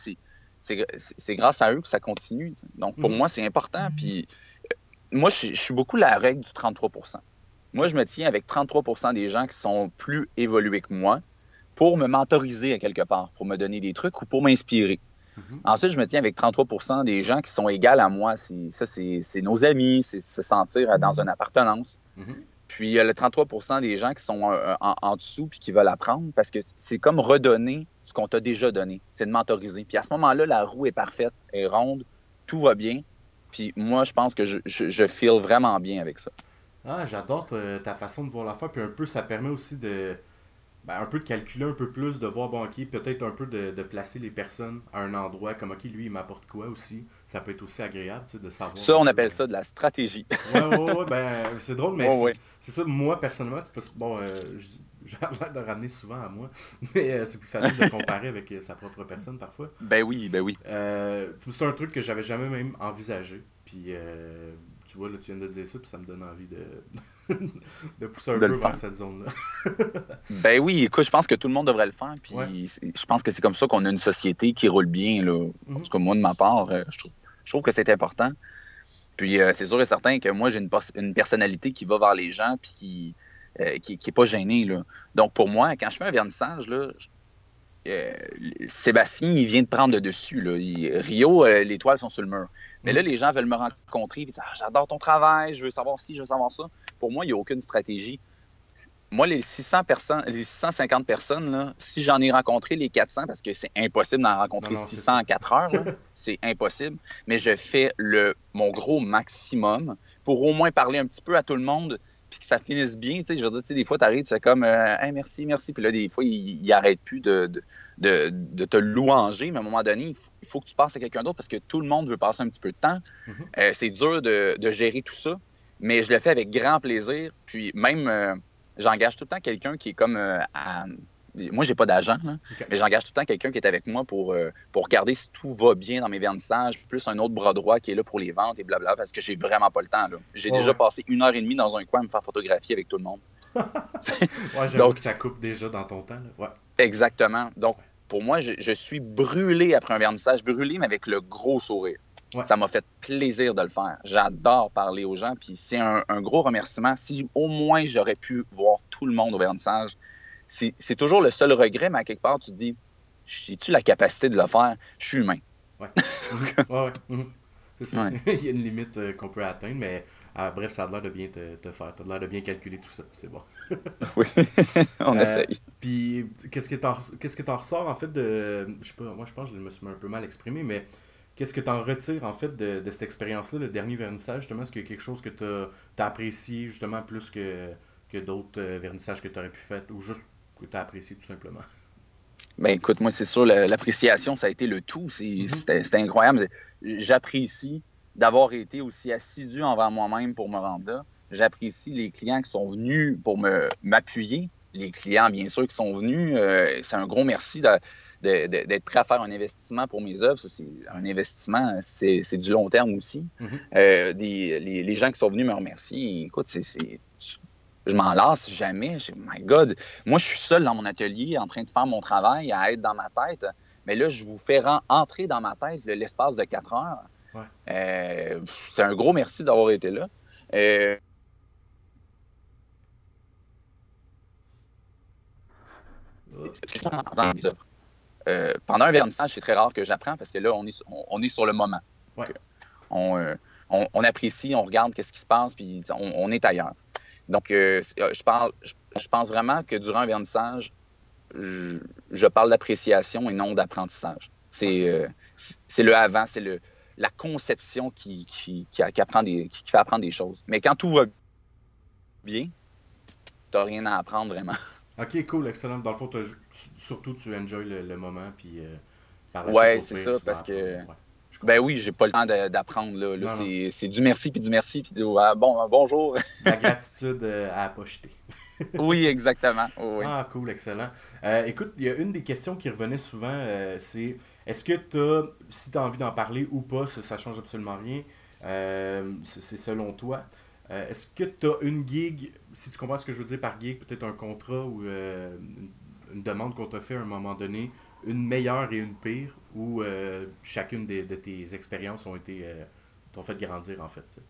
c'est grâce à eux que ça continue. Donc, pour moi, c'est important. Puis, moi, je suis beaucoup la règle du 33 %. Moi, je me tiens avec 33 % des gens qui sont plus évolués que moi pour me mentoriser à quelque part, pour me donner des trucs ou pour m'inspirer. Ensuite, je me tiens avec 33 % des gens qui sont égales à moi. C'est nos amis, c'est se sentir dans une appartenance. Puis, il y a le 33 % des gens qui sont en dessous puis qui veulent apprendre parce que c'est comme redonner ce qu'on t'a déjà donné. C'est de mentoriser. Puis, à ce moment-là, la roue est parfaite, elle est ronde, tout va bien. Puis, moi, je pense que je feel vraiment bien avec ça. Ah, j'adore ta façon de voir la fin. Puis, un peu, ça permet aussi de... Ben, un peu de calculer un peu plus, de voir banquier, peut-être un peu de placer les personnes à un endroit, comme OK, lui, il m'apporte quoi aussi. Ça peut être aussi agréable, tu sais, de savoir. Ça, on appelle ça de la stratégie. Ouais, ben, c'est drôle, mais c'est ça, moi, personnellement, j'ai l'air de ramener souvent à moi, mais c'est plus facile de comparer avec sa propre personne parfois. Ben oui. C'est un truc que j'avais jamais même envisagé, puis tu vois, là, tu viens de dire ça, puis ça me donne envie de pousser un peu vers cette zone-là. Ben oui, écoute, je pense que tout le monde devrait le faire, puis je pense que c'est comme ça qu'on a une société qui roule bien, là. En tout cas, moi, de ma part, je trouve que c'est important. Puis c'est sûr et certain que moi, j'ai une personnalité qui va vers les gens, puis qui n'est pas gênée, là. Donc, pour moi, quand je fais un vernissage, là... Sébastien, il vient de prendre le dessus. Là. Rio, les toiles sont sur le mur. Mais là, les gens veulent me rencontrer. Ils disent « J'adore ton travail, je veux savoir ci, je veux savoir ça. » Pour moi, il n'y a aucune stratégie. Moi, les 600 personnes, les 650 personnes, là, si j'en ai rencontré les 400, parce que c'est impossible d'en rencontrer 600 en 4 heures, là, c'est impossible, mais je fais mon gros maximum pour au moins parler un petit peu à tout le monde puis que ça finisse bien, tu sais, je veux dire, tu sais, des fois, t'arrives, tu fais comme « Hey, merci », puis là, des fois, il arrête plus de te louanger, mais à un moment donné, il faut que tu passes à quelqu'un d'autre parce que tout le monde veut passer un petit peu de temps. C'est dur de gérer tout ça, mais je le fais avec grand plaisir, puis même, j'engage tout le temps quelqu'un qui est comme Moi, j'ai pas d'agent, là, mais j'engage tout le temps quelqu'un qui est avec moi pour regarder si tout va bien dans mes vernissages, plus un autre bras droit qui est là pour les ventes et blablabla, parce que j'ai vraiment pas le temps, là. J'ai déjà passé 1h30 dans un coin à me faire photographier avec tout le monde. Donc que ça coupe déjà dans ton temps, là. Exactement. Donc, pour moi, je suis brûlé après un vernissage, mais avec le gros sourire. Ça m'a fait plaisir de le faire. J'adore parler aux gens, puis c'est un gros remerciement. Si au moins j'aurais pu voir tout le monde au vernissage, c'est toujours le seul regret, mais à quelque part, tu te dis, j'ai-tu la capacité de le faire? Je suis humain. C'est sûr. Il y a une limite qu'on peut atteindre, mais bref, ça a l'air de bien te faire. Tu as l'air de bien calculer tout ça. C'est bon. On essaye. Puis, qu'est-ce que t'en ressors, en fait, Je sais pas, moi, je pense que je me suis un peu mal exprimé, mais qu'est-ce que t'en retires, en fait, de cette expérience-là, le dernier vernissage, justement? Est-ce qu'il y a quelque chose que t'as apprécié, justement, plus que d'autres vernissages que t'aurais pu faire ou juste que tu as apprécié tout simplement? Ben écoute, moi, c'est sûr, l'appréciation, ça a été le tout. C'était incroyable. J'apprécie d'avoir été aussi assidu envers moi-même pour me rendre là. J'apprécie les clients qui sont venus pour m'appuyer. Les clients, bien sûr, qui sont venus. C'est un gros merci d'être prêt à faire un investissement pour mes œuvres. Ça, c'est un investissement, c'est du long terme aussi. Les gens qui sont venus me remercier, écoute, je m'en lasse jamais. My God, moi, je suis seul dans mon atelier en train de faire mon travail, à être dans ma tête. Mais là, je vous fais entrer dans ma tête l'espace de 4 heures. C'est un gros merci d'avoir été là. Pendant un vernissage, c'est très rare que j'apprends parce que là, on est sur le moment. Donc, on apprécie, on regarde qu'est-ce qui se passe, puis on est ailleurs. Donc, je pense vraiment que durant un vernissage, je parle d'appréciation et non d'apprentissage. C'est le avant, c'est la conception qui fait apprendre des choses. Mais quand tout va bien, tu n'as rien à apprendre vraiment. OK, cool, excellent. Dans le fond, surtout, tu enjoy le moment. Puis, par la suite, c'est ça, parce que... Ben oui, j'ai pas le temps d'apprendre. Là, c'est du merci, puis du merci, puis bonjour. La gratitude à la pocheter. Oui, exactement. Oui. Ah, cool, excellent. Écoute, il y a une des questions qui revenait souvent, c'est est-ce que si tu as envie d'en parler ou pas, ça change absolument rien, c'est selon toi. Est-ce que tu as une gig, si tu comprends ce que je veux dire par gig, peut-être un contrat ou une demande qu'on t'a fait à un moment donné, une meilleure et une pire, où chacune de tes expériences ont été t'ont fait grandir, en fait, t'sais.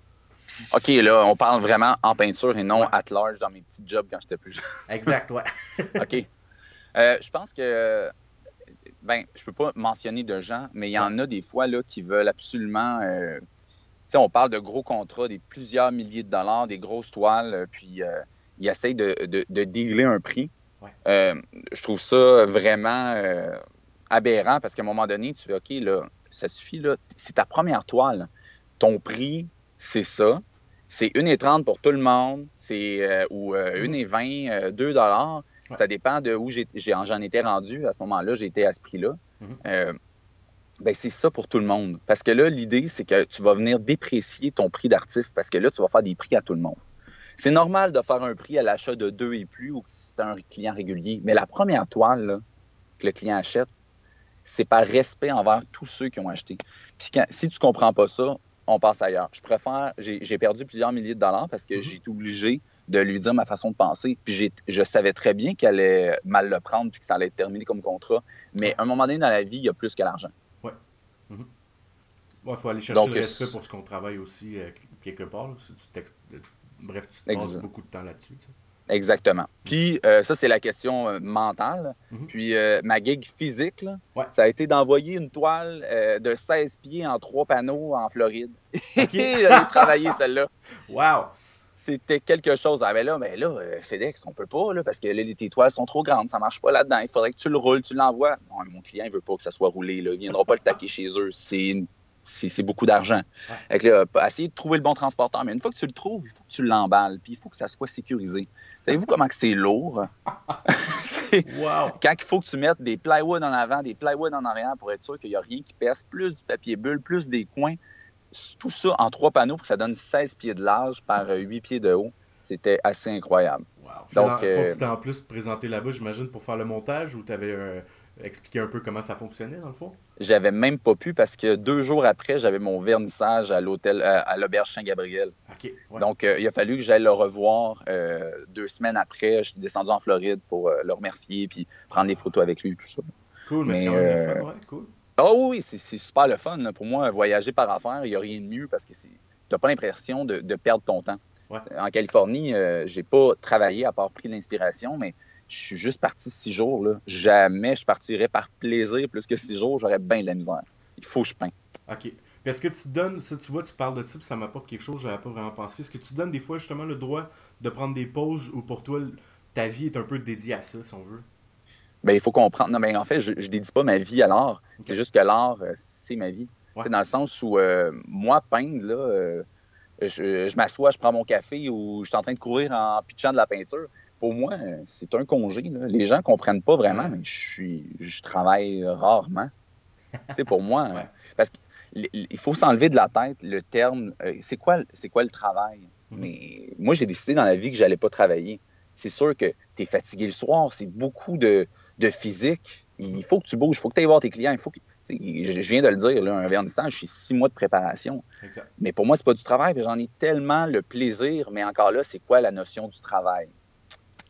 OK, là, on parle vraiment en peinture et non at large dans mes petits jobs quand j'étais plus jeune. Exact, ouais. OK. Je pense que, je peux pas mentionner de gens, mais il y en a des fois là, qui veulent absolument, tu sais, on parle de gros contrats, des plusieurs milliers de dollars, des grosses toiles, puis ils essayent de dealer un prix. Ouais. Je trouve ça vraiment aberrant parce qu'à un moment donné, tu fais, OK, là, ça suffit, là, c'est ta première toile. Ton prix, c'est ça. C'est 1,30 pour tout le monde, c'est ou 1,20, 2 $. Ouais. Ça dépend de où j'en étais rendu. À ce moment-là, j'étais à ce prix-là. Mm-hmm. C'est ça pour tout le monde. Parce que là, l'idée, c'est que tu vas venir déprécier ton prix d'artiste parce que là, tu vas faire des prix à tout le monde. C'est normal de faire un prix à l'achat de 2 et plus ou si c'est un client régulier. Mais la première toile là, que le client achète, c'est par respect envers tous ceux qui ont acheté. Puis si tu ne comprends pas ça, on passe ailleurs. Je préfère... J'ai perdu plusieurs milliers de dollars parce que j'ai été obligé de lui dire ma façon de penser. Puis je savais très bien qu'elle allait mal le prendre puis que ça allait être terminé comme contrat. Mais à un moment donné, dans la vie, il y a plus que l'argent. Oui. Mm-hmm. Il faut aller chercher le respect pour ce qu'on travaille aussi quelque part. Là, si tu te passes beaucoup de temps là-dessus. T'sais. Exactement. Puis ça, c'est la question mentale. Mm-hmm. Puis ma gig physique, là, ça a été d'envoyer une toile de 16 pieds en 3 panneaux en Floride. Okay. J'allais travailler celle-là. Wow! C'était quelque chose. Ah mais là, FedEx, on peut pas, là, parce que là, tes toiles sont trop grandes. Ça marche pas là-dedans. Il faudrait que tu le roules, tu l'envoies. Non, mon client, il veut pas que ça soit roulé. Là. Ils viendront pas le taquer chez eux. C'est beaucoup d'argent. Ouais. Donc, là, essayer de trouver le bon transporteur. Mais une fois que tu le trouves, il faut que tu l'emballes. Puis il faut que ça soit sécurisé. Savez-vous comment que c'est lourd? Wow. Quand il faut que tu mettes des plywood en avant, des plywood en arrière pour être sûr qu'il n'y a rien qui perce, plus du papier bulle, plus des coins, tout ça en 3 panneaux pour que ça donne 16 pieds de large par 8 pieds de haut. C'était assez incroyable. Wow. Donc, faut que tu t'es en plus présenté là-bas, j'imagine, pour faire le montage ou tu avais... Expliquer un peu comment ça fonctionnait, dans le fond? J'avais même pas pu parce que 2 jours après, j'avais mon vernissage à l'hôtel, à l'auberge Saint-Gabriel. OK. Ouais. Donc, il a fallu que j'aille le revoir 2 semaines après. Je suis descendu en Floride pour le remercier puis prendre des photos avec lui et tout ça. Cool, mais c'est quand même le fun, ouais, cool. Ah oui, c'est super le fun. Là. Pour moi, voyager par affaires, il n'y a rien de mieux parce que tu n'as pas l'impression de perdre ton temps. Ouais. En Californie, j'ai pas travaillé à part pris l'inspiration, mais je suis juste parti 6 jours. Là. Jamais je partirais par plaisir plus que 6 jours. J'aurais bien de la misère. Il faut que je peins. OK. Puis est-ce que tu donnes... Ça, tu vois, tu parles de ça, puis ça m'apporte quelque chose que j'avais pas vraiment pensé. Est-ce que tu donnes des fois, justement, le droit de prendre des pauses où, pour toi, ta vie est un peu dédiée à ça, si on veut? Bien, il faut comprendre. Non, mais en fait, je dédie pas ma vie à l'art. Okay. C'est juste que l'art, c'est ma vie. Ouais. C'est dans le sens où, moi, peindre, là, je m'assois, je prends mon café ou je suis en train de courir en pitchant de la peinture. Pour moi, c'est un congé. Là. Les gens ne comprennent pas vraiment, mais je travaille rarement. C'est pour moi. Ouais. Parce qu'il faut s'enlever de la tête le terme c'est quoi le travail? Mm-hmm. Mais moi, j'ai décidé dans la vie que je n'allais pas travailler. C'est sûr que tu es fatigué le soir, c'est beaucoup de physique. Il faut que tu bouges, il faut que tu ailles voir tes clients. Je viens de le dire, là, un vernissage, j'ai 6 mois de préparation. Exact. Mais pour moi, c'est pas du travail. J'en ai tellement le plaisir, mais encore là, c'est quoi la notion du travail?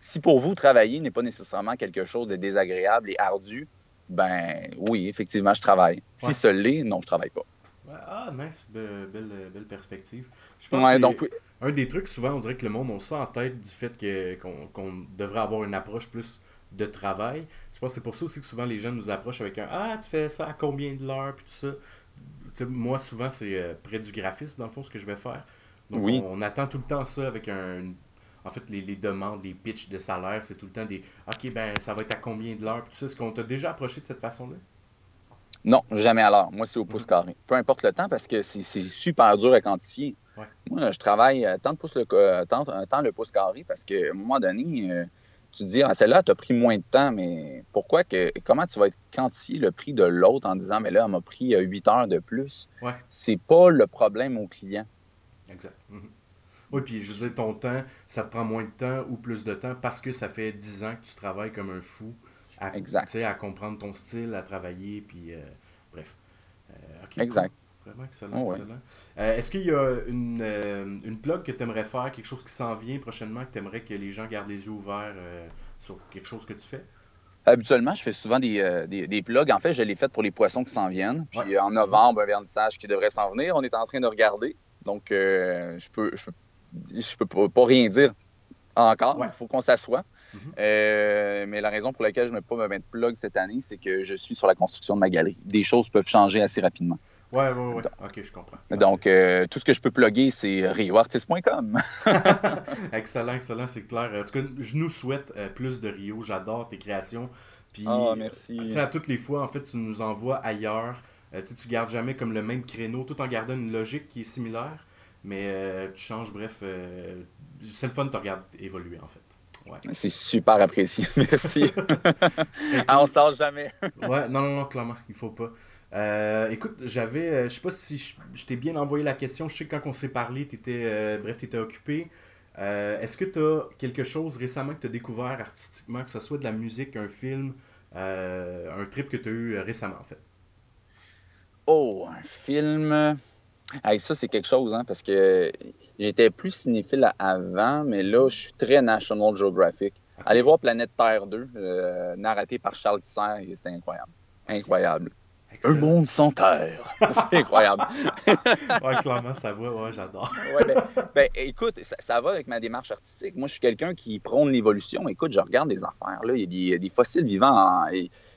Si pour vous, travailler n'est pas nécessairement quelque chose de désagréable et ardu, ben oui, effectivement, je travaille. Ouais. Si ça l'est, non, je travaille pas. Ah, nice. Belle perspective. Je pense que un des trucs, souvent, on dirait que le monde, on sent en tête du fait qu'on devrait avoir une approche plus de travail. Je pense que c'est pour ça aussi que souvent les gens nous approchent avec un « Ah, tu fais ça à combien de l'heure? » puis tout ça. T'sais, moi, souvent, c'est près du graphisme, dans le fond, ce que je vais faire. Donc, on attend tout le temps ça avec en fait, les demandes, les pitchs de salaire, c'est tout le temps des « OK, ben ça va être à combien de l'heure? » Puis tu sais, est-ce qu'on t'a déjà approché de cette façon-là? Non, jamais à l'heure. Moi, c'est au pouce carré. Peu importe le temps, parce que c'est super dur à quantifier. Ouais. Moi, je travaille tant le pouce carré, parce qu'à un moment donné, tu te dis « Ah, celle-là, t'as pris moins de temps, mais pourquoi que comment tu vas quantifier le prix de l'autre en disant « Mais là, elle m'a pris 8 heures de plus. Ouais. » C'est pas le problème au client. Exact. Mm-hmm. Oui, puis je veux dire, ton temps, ça te prend moins de temps ou plus de temps parce que ça fait 10 ans que tu travailles comme un fou à comprendre ton style, à travailler, puis bref. Okay, exact. Cool. Vraiment excellent, excellent. Est-ce qu'il y a une plug que tu aimerais faire, quelque chose qui s'en vient prochainement, que tu aimerais que les gens gardent les yeux ouverts sur quelque chose que tu fais? Habituellement, je fais souvent des plugs. En fait, je l'ai fait pour les poissons qui s'en viennent. Puis en novembre, un vernissage qui devrait s'en venir. On est en train de regarder. Donc, je peux pas rien dire encore. Il faut qu'on s'assoie. Mm-hmm. Mais la raison pour laquelle je ne mets pas ma plug cette année, c'est que je suis sur la construction de ma galerie. Des choses peuvent changer assez rapidement. Oui. OK, je comprends. Donc, tout ce que je peux plugger, c'est rioartist.com. Excellent, c'est clair. En tout cas, je nous souhaite plus de Rio. J'adore tes créations. Puis, merci. Tu sais, à toutes les fois, en fait, tu nous envoies ailleurs. Tu gardes jamais comme le même créneau, tout en gardant une logique qui est similaire. Mais tu changes, bref. C'est le fun de te regarder évoluer, en fait. Ouais. C'est super apprécié. Merci. On ne sort jamais. Non, clairement, il faut pas. Écoute, je sais pas si je t'ai bien envoyé la question. Je sais que quand on s'est parlé, t'étais occupé. Est-ce que t'as quelque chose récemment que t'as découvert artistiquement, que ce soit de la musique, un film, un trip que t'as eu récemment en fait? Oh, un film... Hey, ça, c'est quelque chose, hein, parce que j'étais plus cinéphile avant, mais là, je suis très National Geographic. Allez voir Planète Terre 2, narraté par Charles Tissard, c'est incroyable. Incroyable. Excellent. Un monde sans terre. C'est incroyable. Oui, clairement, ça va. Ouais, j'adore. Écoute, ça va avec ma démarche artistique. Moi, je suis quelqu'un qui prône l'évolution. Écoute, je regarde des affaires. Là, il y a des fossiles vivants.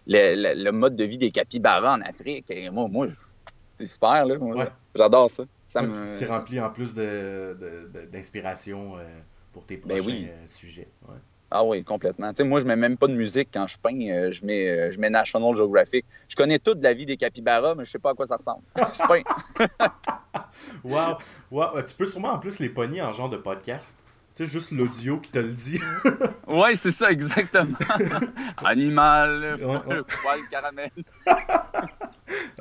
Le mode de vie des capybaras en Afrique. Et moi, c'est super. Là. Ouais. J'adore ça. C'est rempli en plus d'inspiration pour tes prochains sujets. Ouais. Ah oui, complètement. Tu sais, moi, je mets même pas de musique quand je peins. Je mets National Geographic. Je connais toute la vie des capybaras, mais je sais pas à quoi ça ressemble. Je peins. Wow. Tu peux sûrement en plus les pogner en genre de podcast. Tu sais, juste l'audio qui te le dit. Ouais, c'est ça, exactement. Animal, poil, caramel.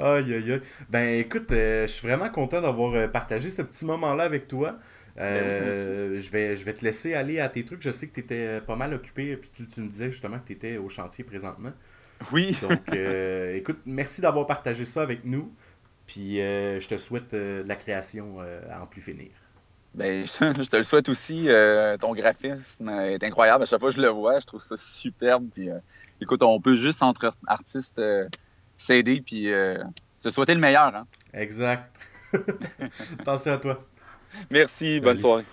Aïe. Ben, écoute, je suis vraiment content d'avoir partagé ce petit moment-là avec toi. Je vais te laisser aller à tes trucs. Je sais que tu étais pas mal occupé et tu me disais justement que tu étais au chantier présentement. Oui. Donc, écoute, merci d'avoir partagé ça avec nous. Puis, je te souhaite de la création à en plus finir. Ben, je te le souhaite aussi. Ton graphisme est incroyable. À chaque fois que je le vois, je trouve ça superbe. Puis, écoute, on peut juste entre artistes s'aider puis se souhaiter le meilleur. Hein? Exact. Attention à toi. Merci, Salut. Bonne soirée.